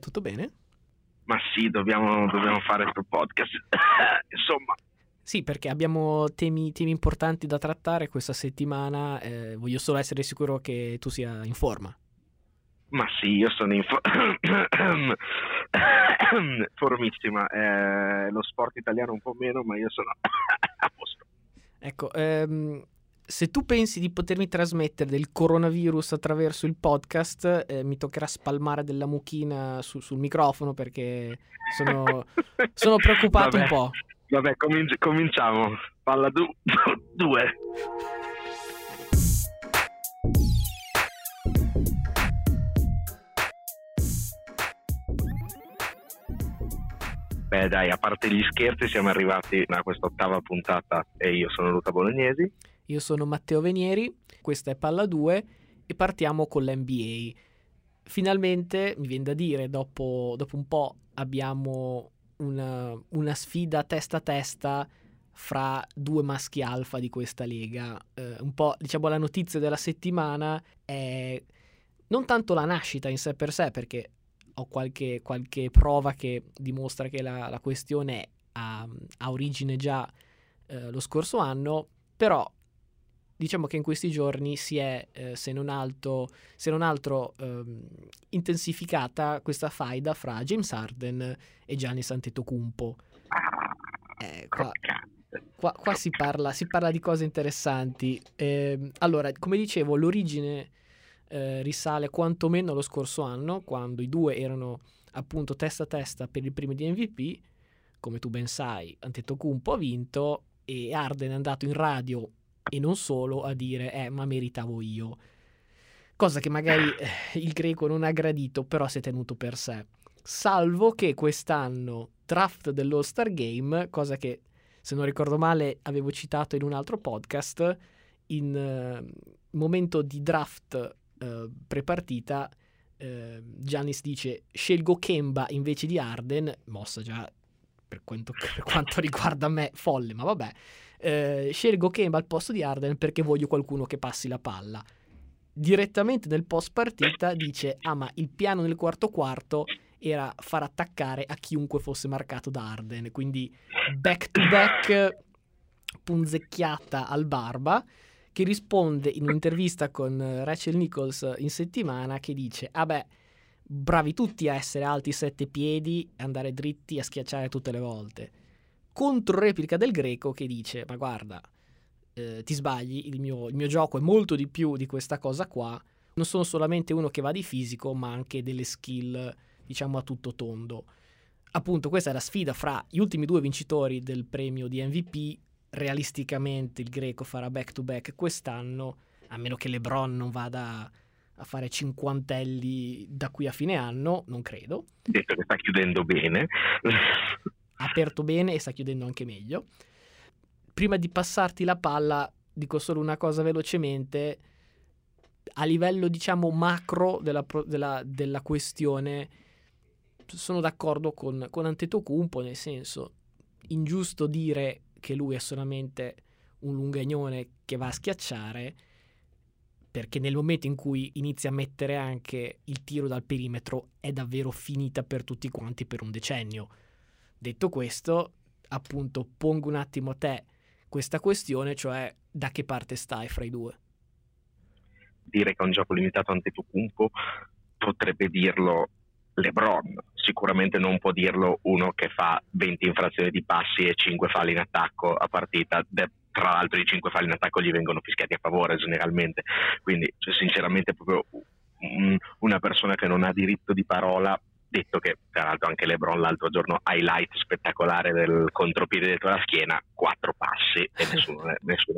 Tutto bene? Ma sì, dobbiamo fare questo podcast. Insomma. Sì, perché abbiamo temi importanti da trattare questa settimana. Voglio solo essere sicuro che tu sia in forma. Ma sì, io sono in formissima. Lo sport italiano un po' meno, ma io sono a posto. Ecco, se tu pensi di potermi trasmettere del coronavirus attraverso il podcast, mi toccherà spalmare della mucchina sul microfono, perché sono preoccupato. Vabbè, un po'. Vabbè, cominciamo. Palla 2. Beh dai, a parte gli scherzi, siamo arrivati a questa ottava puntata e io sono Luca Bolognesi. Io sono Matteo Venieri, questa è Palla 2 e partiamo con l'NBA. Finalmente, mi viene da dire, dopo un po' abbiamo una sfida testa a testa fra due maschi alfa di questa lega. Un po', diciamo, la notizia della settimana è non tanto la nascita in sé per sé, perché ho qualche prova che dimostra che la questione ha origine già lo scorso anno, però diciamo che in questi giorni si è, se non altro, intensificata questa faida fra James Harden e Giannis Antetokounmpo. Qua si parla di cose interessanti. Allora, come dicevo, l'origine risale quantomeno allo scorso anno, quando i due erano appunto testa a testa per il primo di MVP. Come tu ben sai, Antetokounmpo ha vinto e Harden è andato in radio e non solo a dire ma meritavo io, cosa che magari il greco non ha gradito, però si è tenuto per sé, salvo che quest'anno draft dell'All-Star Game, cosa che se non ricordo male avevo citato in un altro podcast, in momento di draft prepartita, Giannis dice scelgo Kemba invece di Harden, mossa già per quanto riguarda me folle, ma vabbè, scelgo Kemba al posto di Harden perché voglio qualcuno che passi la palla. Direttamente nel post partita dice ma il piano nel quarto era far attaccare a chiunque fosse marcato da Harden, quindi back to back punzecchiata al barba, che risponde in un'intervista con Rachel Nichols in settimana, che dice bravi tutti a essere alti 7 piedi, andare dritti a schiacciare tutte le volte. Controreplica del greco che dice ma guarda, ti sbagli, il mio gioco è molto di più di questa cosa qua, non sono solamente uno che va di fisico ma anche delle skill, diciamo, a tutto tondo. Appunto, questa è la sfida fra gli ultimi due vincitori del premio di MVP. Realisticamente il greco farà back to back quest'anno, a meno che LeBron non vada a fare 50elli da qui a fine anno, non credo. Detto che sta chiudendo bene. Ha aperto bene e sta chiudendo anche meglio. Prima di passarti la palla dico solo una cosa velocemente. A livello, diciamo, macro della questione, sono d'accordo con Antetokounmpo, nel senso, ingiusto dire che lui è solamente un lungagnone che va a schiacciare, perché nel momento in cui inizia a mettere anche il tiro dal perimetro è davvero finita per tutti quanti per un decennio. Detto questo, appunto, pongo un attimo a te questa questione, cioè da che parte stai fra i due? Dire che è un gioco limitato Antetokounmpo potrebbe dirlo LeBron, sicuramente non può dirlo uno che fa 20 infrazioni di passi e 5 falli in attacco a partita. Tra l'altro i 5 falli in attacco gli vengono fischiati a favore generalmente, quindi sinceramente proprio una persona che non ha diritto di parola, detto che tra l'altro anche LeBron l'altro giorno, highlight spettacolare del contropiede dietro la schiena, 4 passi e nessuno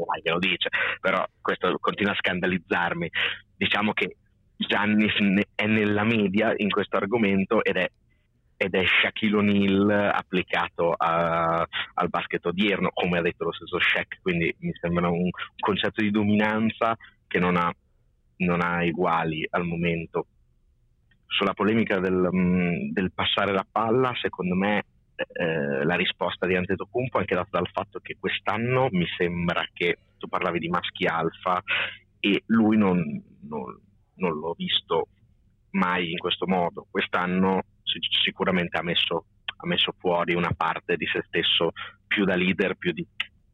mai glielo dice, però questo continua a scandalizzarmi. Diciamo che Giannis è nella media in questo argomento ed è Shaquille O'Neal applicato al basket odierno, come ha detto lo stesso Shaq, quindi mi sembra un concetto di dominanza che non ha uguali al momento. Sulla polemica del passare la palla, secondo me la risposta di Antetokounmpo è anche data dal fatto che quest'anno mi sembra che tu parlavi di maschi alfa e lui non l'ho visto mai in questo modo. Quest'anno sicuramente ha messo fuori una parte di se stesso più da leader, più di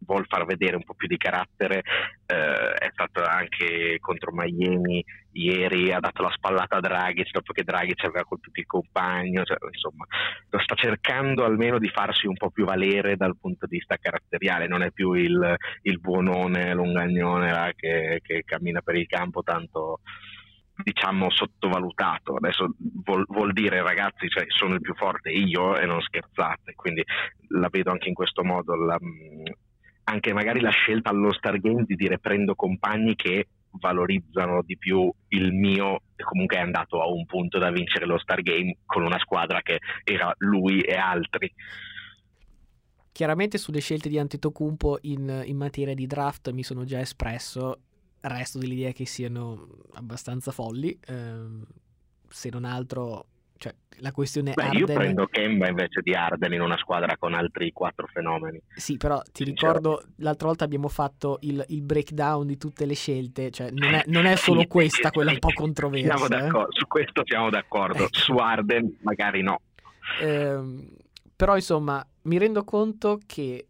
vuol far vedere un po' più di carattere, è stato anche contro Miami ieri, ha dato la spallata a Dragic dopo che Dragic aveva colpito il compagno, cioè, insomma sta cercando almeno di farsi un po' più valere dal punto di vista caratteriale, non è più il buonone lungagnone là, che cammina per il campo tanto, diciamo, sottovalutato. Adesso vuol dire, ragazzi, cioè, sono il più forte io e non scherzate, quindi la vedo anche in questo modo, anche magari la scelta allo Star Game di dire prendo compagni che valorizzano di più il mio, comunque è andato a un punto da vincere lo Star Game con una squadra che era lui e altri. Chiaramente sulle scelte di Antetokounmpo in materia di draft mi sono già espresso, resto dell'idea che siano abbastanza folli, se non altro, cioè, la questione Harden... Io prendo Kemba invece di Harden in una squadra con altri 4 fenomeni. Sì, però ti ricordo l'altra volta abbiamo fatto il breakdown di tutte le scelte, cioè non è solo questa quella un po' controversa. Siamo d'accordo. Su questo siamo d'accordo, su Harden magari no. Però insomma mi rendo conto che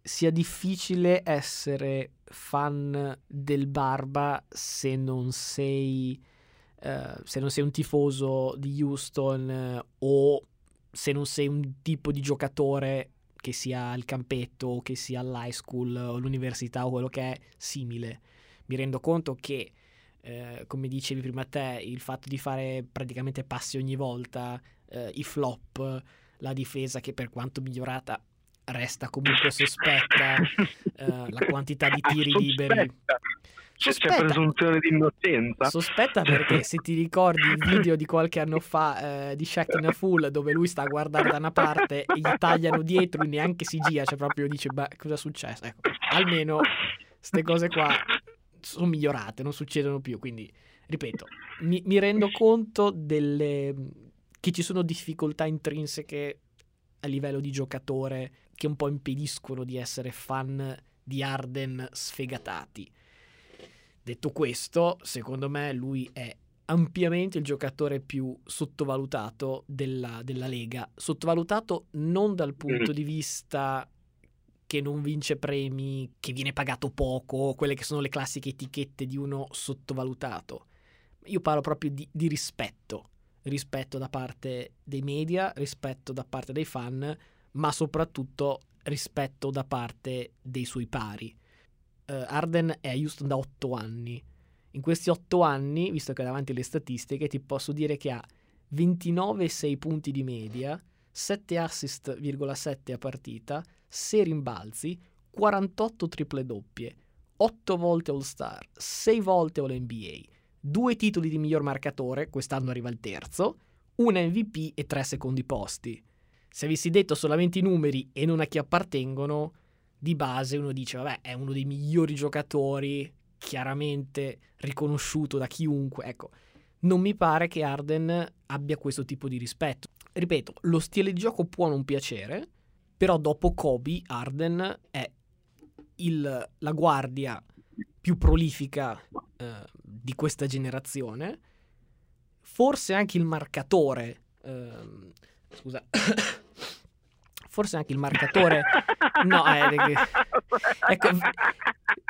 sia difficile essere fan del Barba se non sei un tifoso di Houston, o se non sei un tipo di giocatore che sia al campetto o che sia all'high school o all'università o quello che è simile. Mi rendo conto che, come dicevi prima te, il fatto di fare praticamente passi ogni volta, i flop, la difesa che per quanto migliorata resta comunque sospetta, la quantità di tiri liberi. C'è presunzione di innocenza. Sospetta perché se ti ricordi il video di qualche anno fa, di Shaq in a Fool, dove lui sta guardando da una parte e gli tagliano dietro e neanche si gira, cioè proprio dice cosa è successo? Ecco, almeno queste cose qua sono migliorate, non succedono più, quindi ripeto, mi rendo conto che ci sono difficoltà intrinseche a livello di giocatore che un po' impediscono di essere fan di Harden sfegatati. Detto questo, secondo me lui è ampiamente il giocatore più sottovalutato della Lega. Sottovalutato non dal punto di vista che non vince premi, che viene pagato poco, quelle che sono le classiche etichette di uno sottovalutato. Io parlo proprio di rispetto da parte dei media, rispetto da parte dei fan, ma soprattutto rispetto da parte dei suoi pari. Harden è a Houston da 8 anni. In questi 8 anni, visto che ho davanti le statistiche, ti posso dire che ha 29,6 punti di media, 7 assist,7 a partita, 6 rimbalzi, 48 triple doppie, 8 volte All-Star, 6 volte All-NBA, 2 titoli di miglior marcatore, quest'anno arriva il terzo, 1 MVP e 3 secondi posti. Se avessi detto solamente i numeri e non a chi appartengono, di base uno dice, vabbè, è uno dei migliori giocatori, chiaramente riconosciuto da chiunque. Ecco, non mi pare che Harden abbia questo tipo di rispetto. Ripeto, lo stile di gioco può non piacere, però dopo Kobe, Harden è la guardia più prolifica di questa generazione, forse anche il marcatore no, ecco,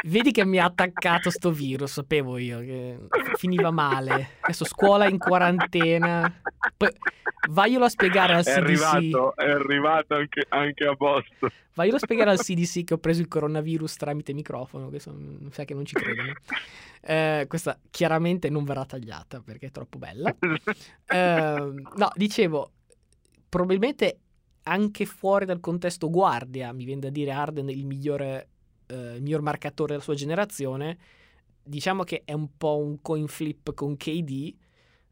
vedi che mi ha attaccato sto virus, sapevo io che finiva male. Adesso scuola in quarantena. Poi vaglielo a spiegare al CDC. È arrivato anche a Boston. Vaglielo a spiegare al CDC che ho preso il coronavirus tramite microfono, che mi sa che non ci credono. Questa chiaramente non verrà tagliata perché è troppo bella. No, dicevo, probabilmente anche fuori dal contesto guardia, mi viene da dire Harden il miglior marcatore della sua generazione, diciamo che è un po' un coin flip con KD.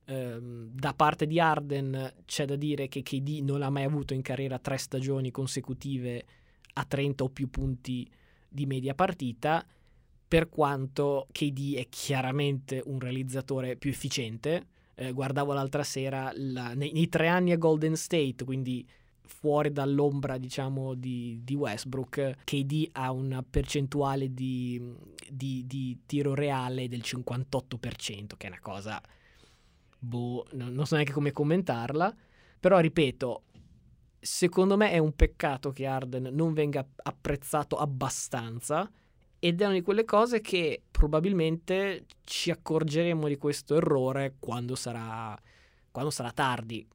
Da parte di Harden c'è da dire che KD non ha mai avuto in carriera 3 stagioni consecutive a 30 o più punti di media partita, per quanto KD è chiaramente un realizzatore più efficiente. Guardavo l'altra sera nei 3 anni a Golden State, quindi fuori dall'ombra, diciamo, di Westbrook, KD ha una percentuale di tiro reale del 58%, che è una cosa boh, non so neanche come commentarla. Però ripeto, secondo me è un peccato che Harden non venga apprezzato abbastanza, ed è una di quelle cose che probabilmente ci accorgeremo di questo errore quando sarà tardi.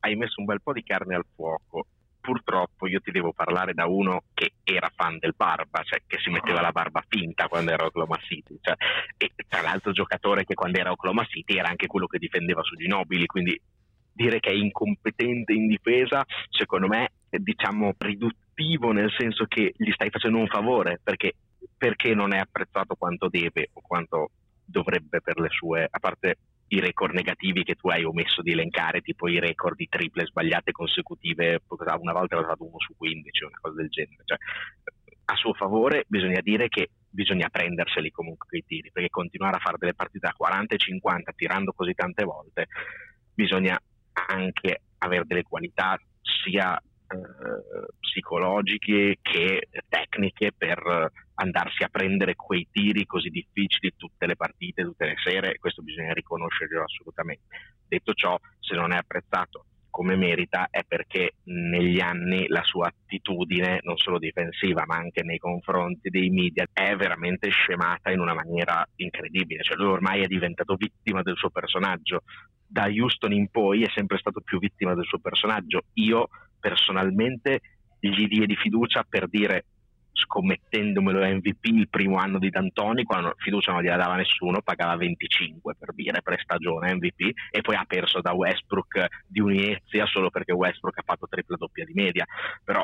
Hai messo un bel po' di carne al fuoco. Purtroppo io ti devo parlare da uno che era fan del barba, cioè che si metteva la barba finta quando era Oklahoma City, cioè, e tra l'altro giocatore che quando era Oklahoma City era anche quello che difendeva su Ginobili, quindi dire che è incompetente in difesa secondo me è, diciamo, riduttivo, nel senso che gli stai facendo un favore, perché non è apprezzato quanto deve o quanto dovrebbe per le sue, a parte i record negativi che tu hai omesso di elencare, tipo i record di triple sbagliate consecutive, una volta era stato 1 su 15, una cosa del genere. Cioè, a suo favore bisogna dire che bisogna prenderseli comunque quei tiri, perché continuare a fare delle partite a 40 e 50 tirando così tante volte, bisogna anche avere delle qualità sia psicologiche che tecniche per andarsi a prendere quei tiri così difficili tutte le partite, tutte le sere. Questo bisogna riconoscerlo assolutamente. Detto ciò, se non è apprezzato come merita è perché negli anni la sua attitudine, non solo difensiva ma anche nei confronti dei media, è veramente scemata in una maniera incredibile. Cioè, lui ormai è diventato vittima del suo personaggio. Da Houston in poi è sempre stato più vittima del suo personaggio. Io personalmente gli diedi fiducia, per dire, scommettendomelo MVP il primo anno di D'Antoni, quando fiducia non gliela dava nessuno, pagava 25 per dire prestagione MVP, e poi ha perso da Westbrook di un'inezia solo perché Westbrook ha fatto tripla doppia di media. Però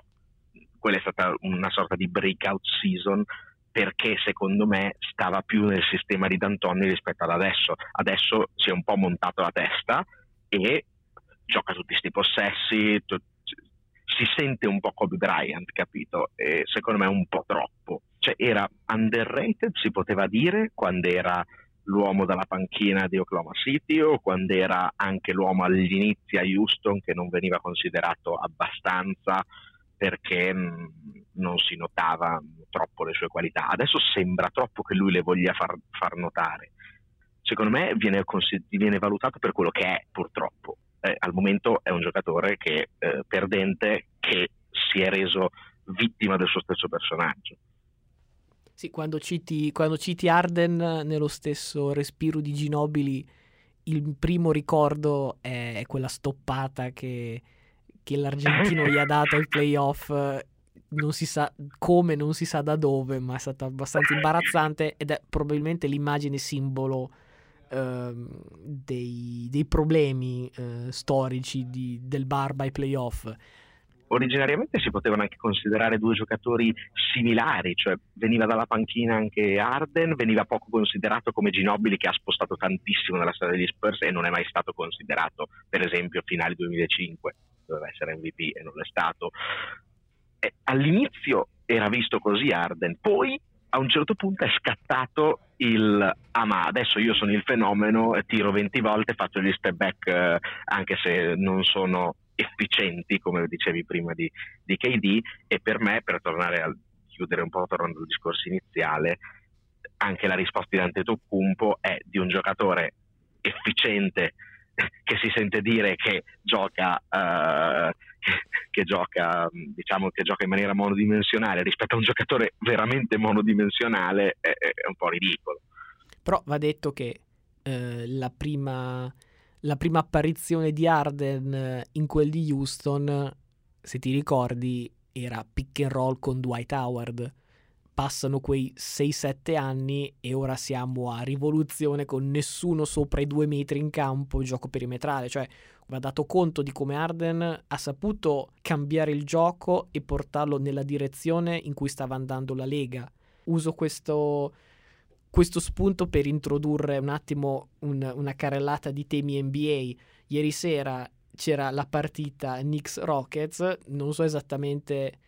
quella è stata una sorta di breakout season, perché secondo me stava più nel sistema di D'Antoni rispetto ad adesso si è un po' montato la testa e gioca tutti sti possessi, si sente un po' Kobe Bryant, capito? E secondo me è un po' troppo. Cioè, era underrated, si poteva dire, quando era l'uomo dalla panchina di Oklahoma City, o quando era anche l'uomo agli inizi a Houston, che non veniva considerato abbastanza perché non si notava troppo le sue qualità. Adesso sembra troppo che lui le voglia far notare. Secondo me viene valutato per quello che è, purtroppo. Al momento è un giocatore che perdente, che si è reso vittima del suo stesso personaggio. Sì, quando citi Harden nello stesso respiro di Ginobili, il primo ricordo è quella stoppata che l'argentino gli ha dato ai playoff, non si sa come, non si sa da dove, ma è stata abbastanza imbarazzante, ed è probabilmente l'immagine simbolo dei problemi storici del barba ai playoff. Originariamente si potevano anche considerare due giocatori similari, cioè veniva dalla panchina anche Harden, veniva poco considerato come Ginobili, che ha spostato tantissimo nella storia degli Spurs e non è mai stato considerato. Per esempio finale 2005 doveva essere MVP e non è stato. All'inizio era visto così Harden, poi a un certo punto è scattato il ma adesso io sono il fenomeno, tiro 20 volte, faccio gli step back anche se non sono efficienti, come dicevi prima di KD. E per me, per tornare a chiudere un po', tornando al discorso iniziale, anche la risposta di Antetokounmpo è di un giocatore efficiente che si sente dire che gioca in maniera monodimensionale rispetto a un giocatore veramente monodimensionale è un po' ridicolo. Però va detto che la prima apparizione di Harden in quel di Houston, se ti ricordi, era pick and roll con Dwight Howard. Passano quei 6-7 anni e ora siamo a rivoluzione con nessuno sopra i 2 metri in campo, gioco perimetrale. Cioè, va dato conto di come Harden ha saputo cambiare il gioco e portarlo nella direzione in cui stava andando la Lega. Uso questo spunto per introdurre un attimo una carrellata di temi NBA. Ieri sera c'era la partita Knicks-Rockets, non so esattamente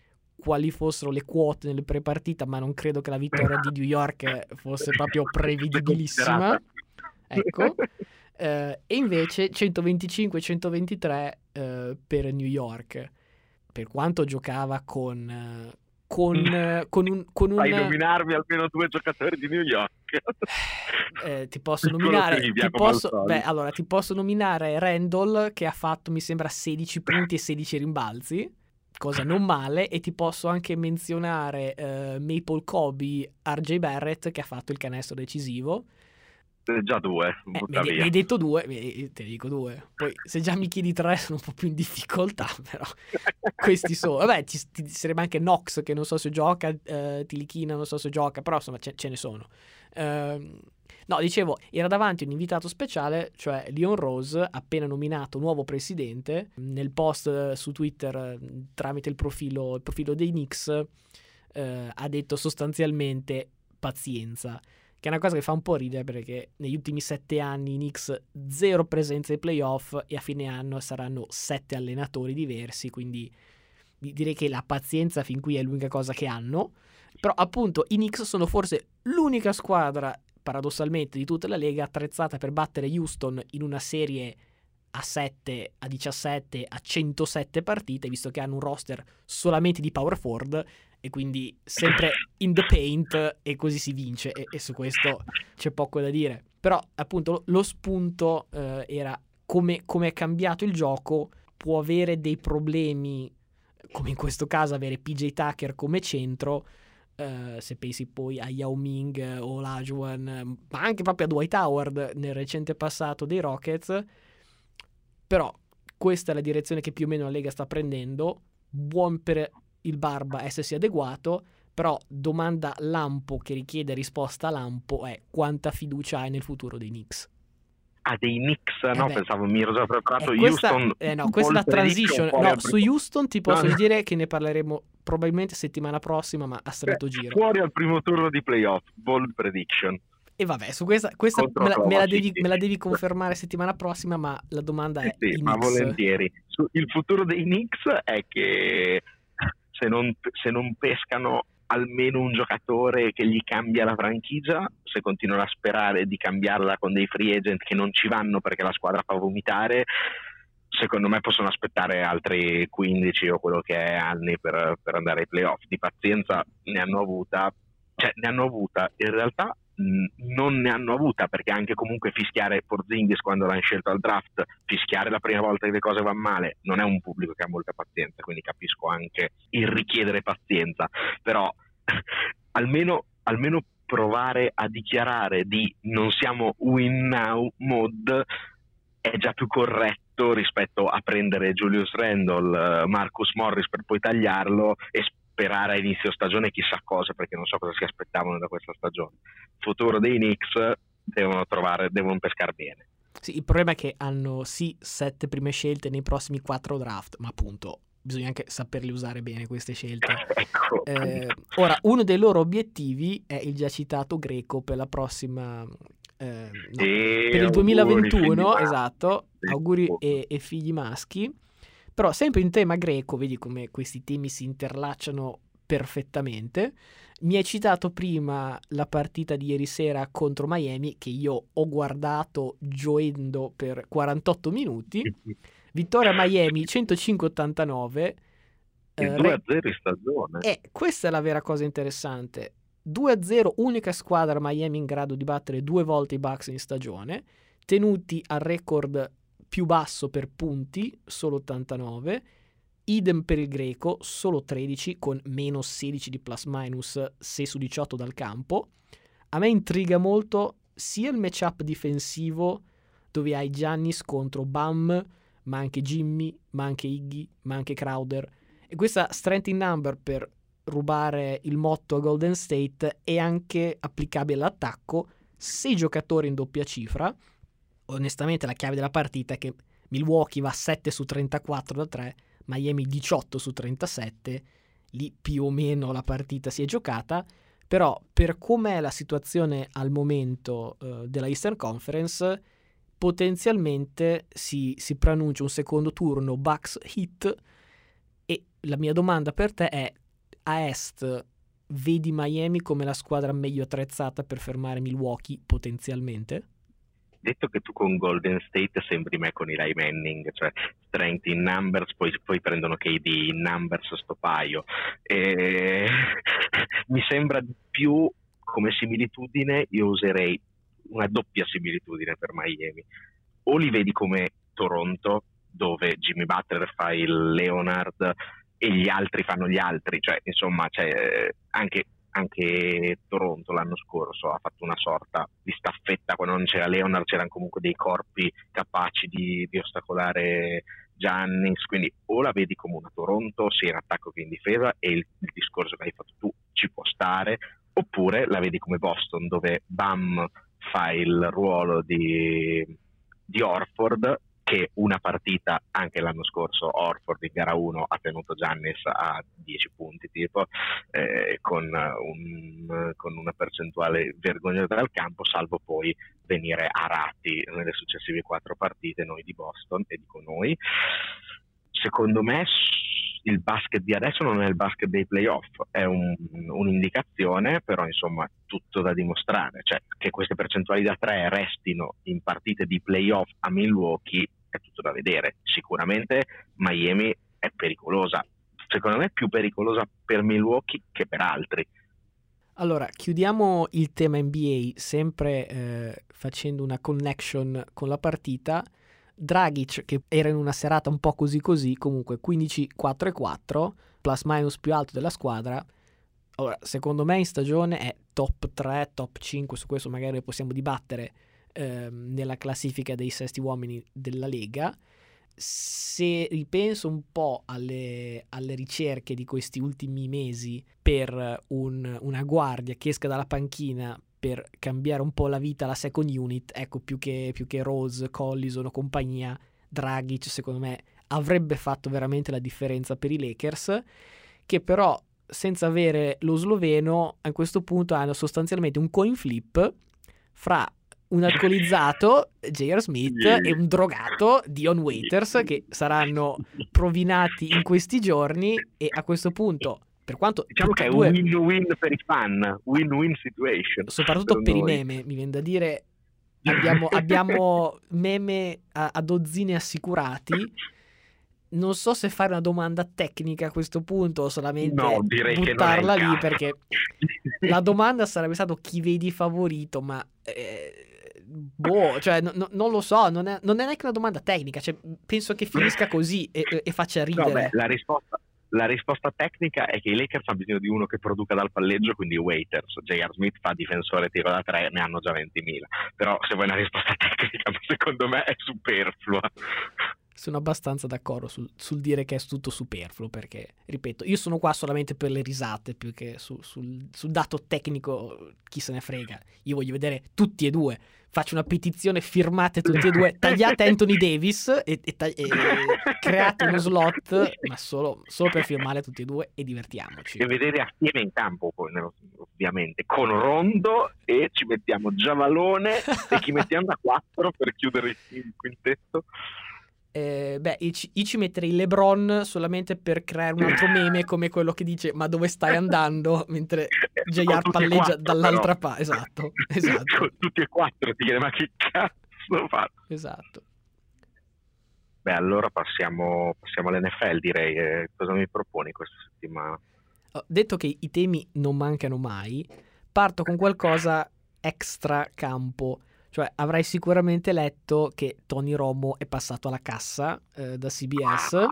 quali fossero le quote nelle prepartita, ma non credo che la vittoria di New York fosse proprio prevedibilissima, ecco. E invece 125-123 per New York, per quanto giocava con con un... Fai nominarmi almeno due giocatori di New York. Ti posso nominare, allora ti posso nominare Randle, che ha fatto mi sembra 16 punti e 16 rimbalzi, cosa non male, e ti posso anche menzionare Maple Kobe, RJ Barrett, che ha fatto il canestro decisivo. Già due, mi hai detto due, te ne dico due. Poi se già mi chiedi tre sono un po' più in difficoltà, però questi sono. Vabbè, ci sarebbe anche Knox, che non so se gioca, Tilichina non so se gioca, però insomma ce ne sono. No, dicevo, era davanti un invitato speciale, cioè Leon Rose, appena nominato nuovo presidente. Nel post su Twitter tramite il profilo dei Knicks ha detto sostanzialmente pazienza, che è una cosa che fa un po' ridere, perché negli ultimi 7 anni i Knicks 0 presenze ai playoff e a fine anno saranno 7 allenatori diversi, quindi direi che la pazienza fin qui è l'unica cosa che hanno. Però appunto i Knicks sono forse l'unica squadra paradossalmente di tutta la Lega attrezzata per battere Houston in una serie a 7, a 17, a 107 partite, visto che hanno un roster solamente di power forward, e quindi sempre in the paint, e così si vince, e su questo c'è poco da dire. Però appunto lo spunto era come è cambiato il gioco. Può avere dei problemi, come in questo caso avere PJ Tucker come centro, se pensi poi a Yao Ming o Olajuwon, ma anche proprio a Dwight Howard nel recente passato dei Rockets. Però questa è la direzione che più o meno la Lega sta prendendo. Buon per il Barba essersi adeguato, però domanda lampo che richiede risposta lampo è: quanta fiducia hai nel futuro dei Knicks? Dei Knicks? No, pensavo mi ero già preparato Houston. No, questa è la transition. No, su Houston ti posso dire che ne parleremo probabilmente settimana prossima, ma a stretto giro. Fuori al primo turno di playoff, bold prediction. E vabbè, su questa me la devi confermare settimana prossima, ma la domanda è sì, ma Knicks? Volentieri. Il futuro dei Knicks è che se non pescano almeno un giocatore che gli cambia la franchigia, se continuano a sperare di cambiarla con dei free agent che non ci vanno perché la squadra fa vomitare, secondo me possono aspettare altri 15 o quello che è anni per andare ai playoff. Di pazienza ne hanno avuta, in realtà non ne hanno avuta, perché anche comunque fischiare Porzingis quando l'hanno scelto al draft, fischiare la prima volta che le cose vanno male, non è un pubblico che ha molta pazienza, quindi capisco anche il richiedere pazienza, però almeno provare a dichiarare di non siamo win now mode è già più corretto rispetto a prendere Julius Randle, Marcus Morris per poi tagliarlo e sperare a inizio stagione chissà cosa, perché non so cosa si aspettavano da questa stagione. Futuro dei Knicks devono pescare bene. Sì, il problema è che hanno 7 prime scelte nei prossimi 4 draft, ma appunto bisogna anche saperle usare bene queste scelte. Ecco. Ora, uno dei loro obiettivi è il già citato Greco per la prossima per il 2021, esatto, auguri e figli maschi. Però sempre in tema Greco, vedi come questi temi si interlacciano perfettamente. Mi hai citato prima la partita di ieri sera contro Miami, che io ho guardato gioendo per 48 minuti. Vittoria Miami 105-89. 2-0 in stagione. Questa è la vera cosa interessante. 2-0, unica squadra Miami in grado di battere 2 volte i Bucks in stagione, tenuti al record più basso per punti, solo 89, idem per il Greco, solo 13 con meno 16 di plus minus 6 su 18 dal campo. A me intriga molto sia il matchup difensivo, dove hai Giannis contro Bam, ma anche Jimmy, ma anche Iggy, ma anche Crowder, e questa strength in number, per rubare il motto a Golden State, è anche applicabile all'attacco. 6 giocatori in doppia cifra. Onestamente la chiave della partita è che Milwaukee va 7 su 34 da 3, Miami 18 su 37, lì più o meno la partita si è giocata. Però per com'è la situazione al momento della Eastern Conference, potenzialmente si preannuncia un secondo turno Bucks Heat, e la mia domanda per te è: a Est vedi Miami come la squadra meglio attrezzata per fermare Milwaukee potenzialmente? detto che tu con Golden State sembri me con Eli Manning, cioè strength in numbers, poi prendono KD in numbers, sto paio, e mi sembra di più come similitudine. Io userei una doppia similitudine per Miami: o li vedi come Toronto, dove Jimmy Butler fa il Leonard e gli altri fanno gli altri, cioè insomma, cioè, anche Toronto l'anno scorso ha fatto una sorta di staffetta: quando non c'era Leonard c'erano comunque dei corpi capaci di ostacolare Giannis. Quindi o la vedi come una Toronto sia in attacco che in difesa, e il discorso che hai fatto tu ci può stare, oppure la vedi come Boston, dove Bam fa il ruolo di Horford, che una partita, anche l'anno scorso Horford in gara 1 ha tenuto Giannis a 10 punti tipo, con una percentuale vergognosa dal campo, salvo poi venire arati nelle successive 4 partite noi di Boston. E dico noi, secondo me il basket di adesso non è il basket dei playoff, è un'indicazione, però insomma tutto da dimostrare, cioè che queste percentuali da 3 restino in partite di playoff a Milwaukee è tutto da vedere. Sicuramente Miami è pericolosa, secondo me è più pericolosa per Milwaukee che per altri. Allora, chiudiamo il tema NBA sempre facendo una connection con la partita. Dragic, che era in una serata un po' così, comunque 15-4-4, plus minus più alto della squadra. Allora, secondo me in stagione è top 3, top 5, su questo magari possiamo dibattere, nella classifica dei sesti uomini della Lega. Se ripenso un po' alle ricerche di questi ultimi mesi per una guardia che esca dalla panchina per cambiare un po' la vita alla second unit, ecco, più che Rose, Collison o compagnia, Dragic secondo me avrebbe fatto veramente la differenza per i Lakers, che però senza avere lo sloveno a questo punto hanno sostanzialmente un coin flip fra un alcolizzato JR Smith e un drogato Dion Waiters, che saranno provinati in questi giorni. E a questo punto, per quanto diciamo che è un win-win per i fan, win-win situation, soprattutto per noi. I meme, mi viene da dire, abbiamo meme a dozzine assicurati. Non so se fare una domanda tecnica a questo punto o solamente buttarla lì, perché la domanda sarebbe stato chi vedi favorito, ma cioè non lo so, non è neanche una domanda tecnica, cioè, penso che finisca così e faccia ridere. No, beh, la risposta tecnica è che i Lakers hanno bisogno di uno che produca dal palleggio, quindi Waiters. J.R. Smith fa difensore, tiro da 3, ne hanno già 20.000. Però se vuoi una risposta tecnica, secondo me è superflua. Sono abbastanza d'accordo sul dire che è tutto superfluo, perché, ripeto, io sono qua solamente per le risate, più che sul dato tecnico chi se ne frega. Io voglio vedere tutti e due. Faccio una petizione, firmate tutti e due, tagliate Anthony Davis e create uno slot, ma solo per firmare tutti e due, e divertiamoci. E vedere assieme in campo poi, ovviamente, con Rondo, e ci mettiamo Giavalone e chi mettiamo da 4 per chiudere il quintetto. Io ci metterei LeBron solamente per creare un altro meme come quello che dice "ma dove stai andando?" mentre JR palleggia 4, dall'altra parte. Esatto. Con tutti e 4 ti chiede "ma che cazzo fa?" Esatto. Beh, allora passiamo all'NFL, direi. Cosa mi proponi questa settimana? Detto che i temi non mancano mai, parto con qualcosa extra campo. Cioè, avrai sicuramente letto che Tony Romo è passato alla cassa da CBS.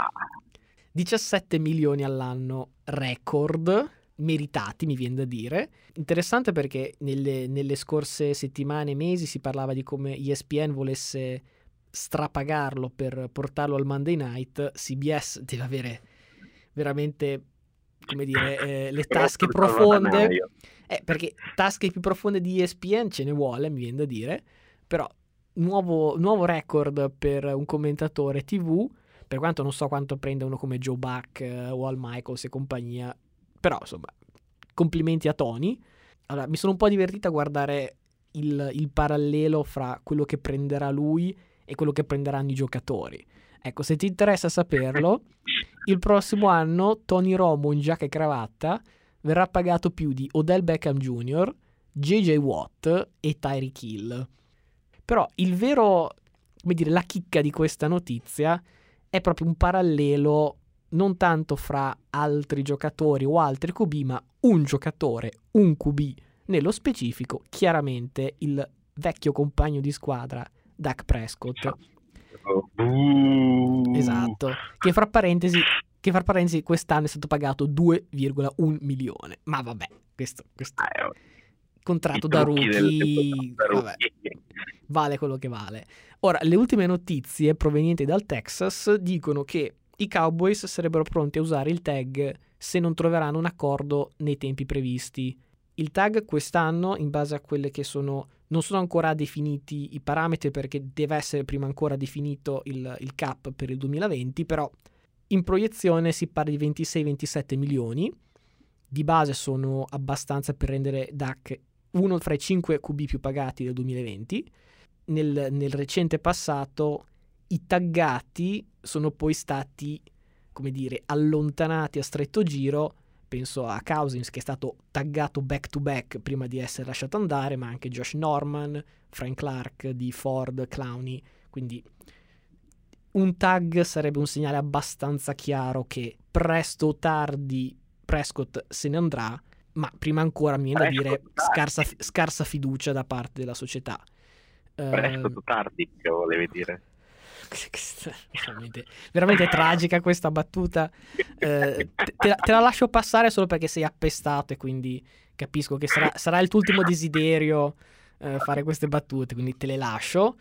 17 milioni all'anno, record, meritati mi viene da dire. Interessante perché nelle scorse settimane e mesi si parlava di come ESPN volesse strapagarlo per portarlo al Monday Night. CBS deve avere veramente, come dire, le tasche profonde, perché tasche più profonde di ESPN ce ne vuole, mi viene da dire. Però nuovo record per un commentatore TV, per quanto non so quanto prenda uno come Joe Buck o Al Michaels e compagnia, però insomma complimenti a Tony. Allora, mi sono un po' divertita a guardare il parallelo fra quello che prenderà lui e quello che prenderanno i giocatori. Ecco, se ti interessa saperlo, il prossimo anno Tony Romo in giacca e cravatta verrà pagato più di Odell Beckham Jr., JJ Watt e Tyreek Hill. Però il vero, come dire, la chicca di questa notizia è proprio un parallelo non tanto fra altri giocatori o altri QB, ma un giocatore, un QB nello specifico, chiaramente il vecchio compagno di squadra Dak Prescott. Esatto, che fra parentesi quest'anno è stato pagato 2,1 milioni. Ma vabbè, questo contratto da rookie, vabbè, vale quello che vale. Ora, le ultime notizie provenienti dal Texas dicono che i Cowboys sarebbero pronti a usare il tag se non troveranno un accordo nei tempi previsti. Il tag quest'anno, in base a quelle che sono, non sono ancora definiti i parametri perché deve essere prima ancora definito il cap per il 2020, però in proiezione si parla di 26-27 milioni, di base sono abbastanza per rendere Dak uno fra i 5 QB più pagati del 2020. Nel recente passato i taggati sono poi stati, come dire, allontanati a stretto giro. Penso a Cousins, che è stato taggato back to back prima di essere lasciato andare, ma anche Josh Norman, Frank Clark di Ford, Clowney. Quindi un tag sarebbe un segnale abbastanza chiaro che presto o tardi Prescott se ne andrà, ma prima ancora mi viene da dire scarsa fiducia da parte della società. Presto o tardi, che volevi dire? veramente tragica questa battuta, te la lascio passare solo perché sei appestato e quindi capisco che sarà il tuo ultimo desiderio fare queste battute, quindi te le lascio,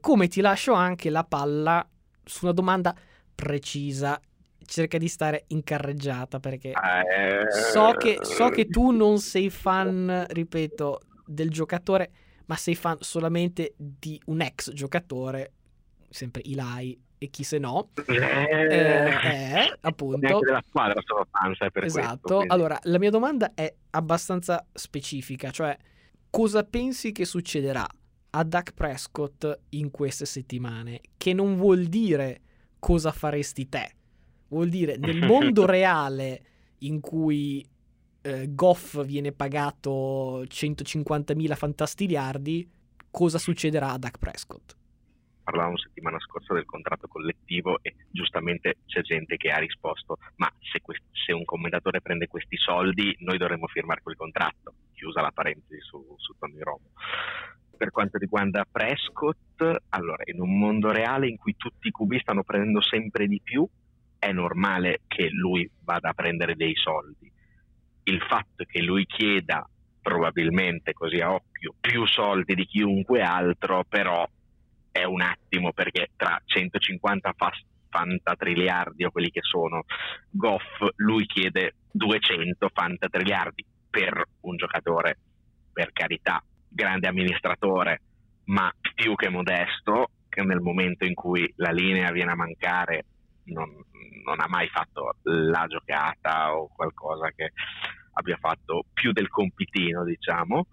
come ti lascio anche la palla su una domanda precisa. Cerca di stare in carreggiata perché so che tu non sei fan, ripeto, del giocatore, ma sei fan solamente di un ex giocatore, sempre Eli e chi se no, appunto. Neanche della squadra sono fan, per esatto. Questo, quindi. Allora, la mia domanda è abbastanza specifica, cioè cosa pensi che succederà a Dak Prescott in queste settimane? Che non vuol dire cosa faresti te, vuol dire nel mondo reale in cui Goff viene pagato 150.000 fantastiliardi, cosa succederà a Dak Prescott? Parlavamo settimana scorsa del contratto collettivo e giustamente c'è gente che ha risposto: ma se un commentatore prende questi soldi noi dovremmo firmare quel contratto, chiusa la parentesi su Tony Romo. Per quanto riguarda Prescott, allora, in un mondo reale in cui tutti i QB stanno prendendo sempre di più è normale che lui vada a prendere dei soldi. Il fatto che lui chieda probabilmente, così a occhio, più soldi di chiunque altro però è un attimo, perché tra 150 fantatriliardi o quelli che sono Goff, lui chiede 200 fantatriliardi per un giocatore, per carità, grande amministratore, ma più che modesto, che nel momento in cui la linea viene a mancare non ha mai fatto la giocata o qualcosa che abbia fatto più del compitino, diciamo.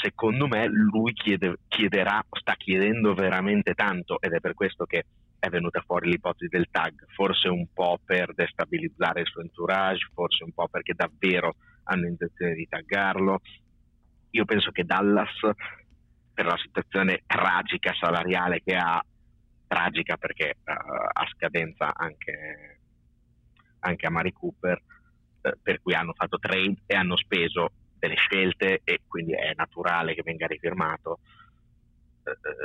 Secondo me lui sta chiedendo veramente tanto, ed è per questo che è venuta fuori l'ipotesi del tag, forse un po' per destabilizzare il suo entourage, forse un po' perché davvero hanno intenzione di taggarlo. Io penso che Dallas, per la situazione tragica salariale che ha, tragica perché ha scadenza anche a Mari Cooper, per cui hanno fatto trade e hanno speso delle scelte e quindi è naturale che venga rifirmato.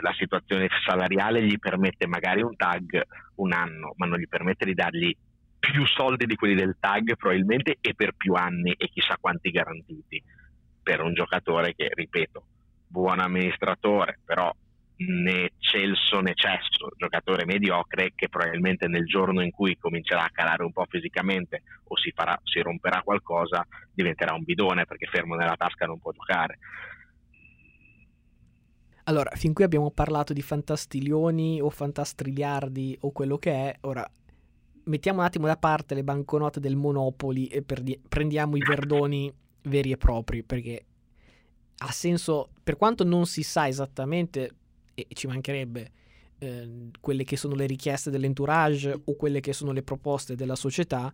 La situazione salariale gli permette magari un tag un anno, ma non gli permette di dargli più soldi di quelli del tag probabilmente, e per più anni e chissà quanti garantiti, per un giocatore che, ripeto, buon amministratore però né Celso né Cesso, giocatore mediocre che probabilmente nel giorno in cui comincerà a calare un po' fisicamente o si romperà qualcosa diventerà un bidone, perché fermo nella tasca non può giocare. Allora, fin qui abbiamo parlato di fantastilioni o fantastriliardi o quello che è. Ora mettiamo un attimo da parte le banconote del Monopoli e prendiamo i verdoni veri e propri, perché ha senso, per quanto non si sa esattamente, e ci mancherebbe, quelle che sono le richieste dell'entourage o quelle che sono le proposte della società,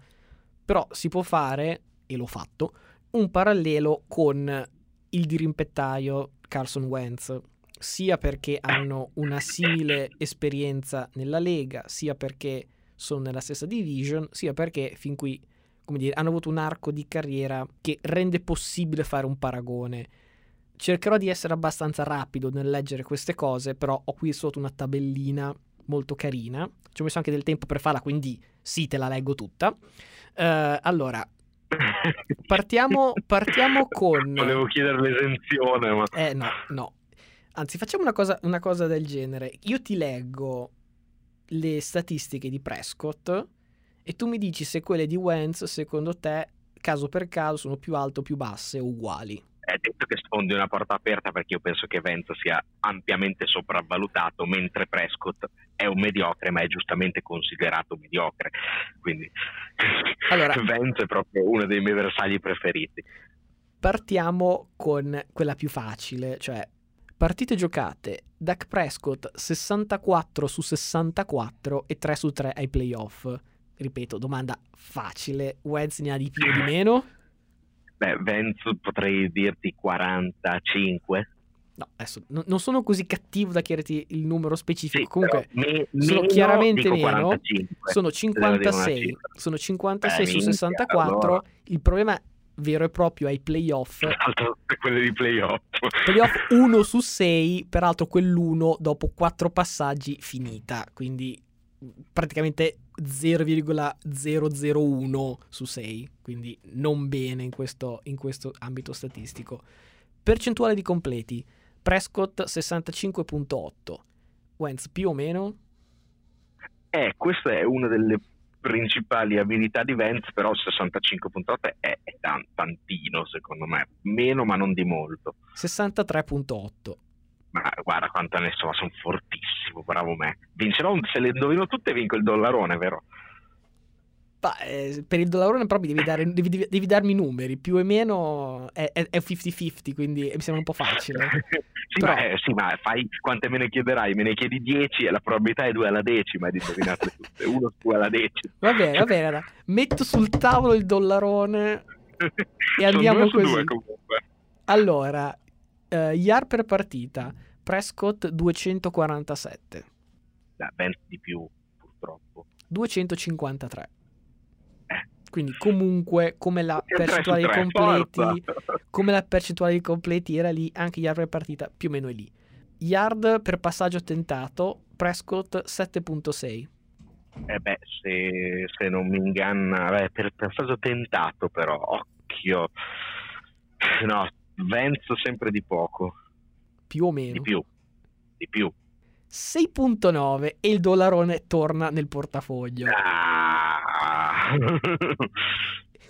però si può fare, e l'ho fatto, un parallelo con il dirimpettaio Carson Wentz, sia perché hanno una simile esperienza nella Lega, sia perché sono nella stessa division, sia perché fin qui, come dire, hanno avuto un arco di carriera che rende possibile fare un paragone. Cercherò di essere abbastanza rapido nel leggere queste cose, però ho qui sotto una tabellina molto carina, ci ho messo anche del tempo per farla, quindi sì, te la leggo tutta. Allora, partiamo con... Volevo chiedere l'esenzione, ma... No. Anzi, facciamo una cosa del genere. Io ti leggo le statistiche di Prescott e tu mi dici se quelle di Wentz, secondo te, caso per caso, sono più alte o più basse o uguali. È detto che sfondi una porta aperta, perché io penso che Wentz sia ampiamente sopravvalutato, mentre Prescott è un mediocre, ma è giustamente considerato mediocre. Quindi allora, Wentz è proprio uno dei miei bersagli preferiti. Partiamo con quella più facile, cioè partite giocate, Dak Prescott 64 su 64 e 3 su 3 ai playoff. Ripeto, domanda facile, Wentz ne ha di più o di meno? Beh, Wentz potrei dirti 45. No, adesso non sono così cattivo da chiederti il numero specifico. Sì, comunque sono chiaramente meno, 45. Sono 56, sono 56 su 64, allora. Il problema vero e proprio ai playoff, peraltro quelle di playoff 1 su 6, peraltro quell'1 dopo 4 passaggi finita, quindi praticamente 0,001 su 6, quindi non bene in questo ambito statistico. Percentuale di completi, Prescott 65.8, Wentz più o meno? Questa è una delle principali abilità di Wentz, però 65.8 è tantino, secondo me, meno ma non di molto. 63.8, ma guarda quanto ne so, sono fortissimo, bravo me. Vincerò, se le indovino tutte vinco il $1, vero? Per il $1 proprio devi darmi numeri, più e meno è 50-50, quindi mi sembra un po' facile. Sì, però... ma fai quante me ne chiederai? Me ne chiedi 10 e la probabilità è 2 alla decima di indovinarle tutte, 1 su 2 alla decima. Va bene, allora. Metto sul tavolo il $1 e andiamo su così. 2 comunque. Allora, yard per partita, Prescott 247. Da 20 di più, purtroppo. 253. Quindi comunque come la percentuale di completi era lì, anche yard per partita più o meno è lì. Yard per passaggio tentato, Prescott 7.6. Se non mi inganna, per passaggio tentato, però occhio, no, Wentz sempre di poco, più o meno di più 6.9 e il $1 torna nel portafoglio.